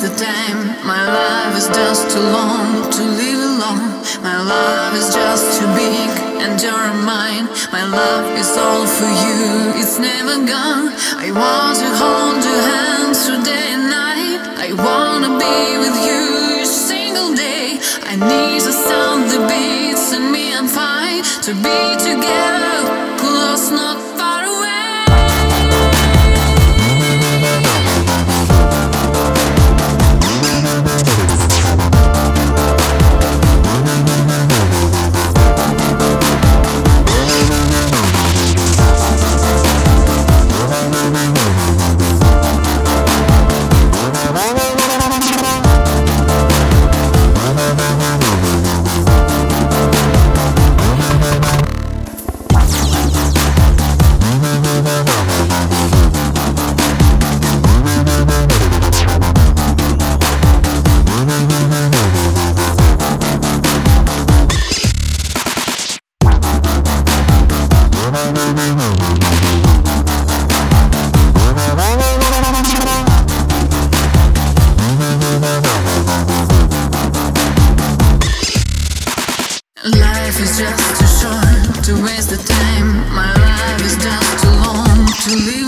It's the time. My life is just too long to live alone. My love is just too big and you're mine. My love is all for you, it's never gone. I want to hold your hand through day and night. I wanna be with you each single day. I need the sound that beats in me and fight to be together, close, not far away. Life is just too short to waste the time. My life is just too long to live.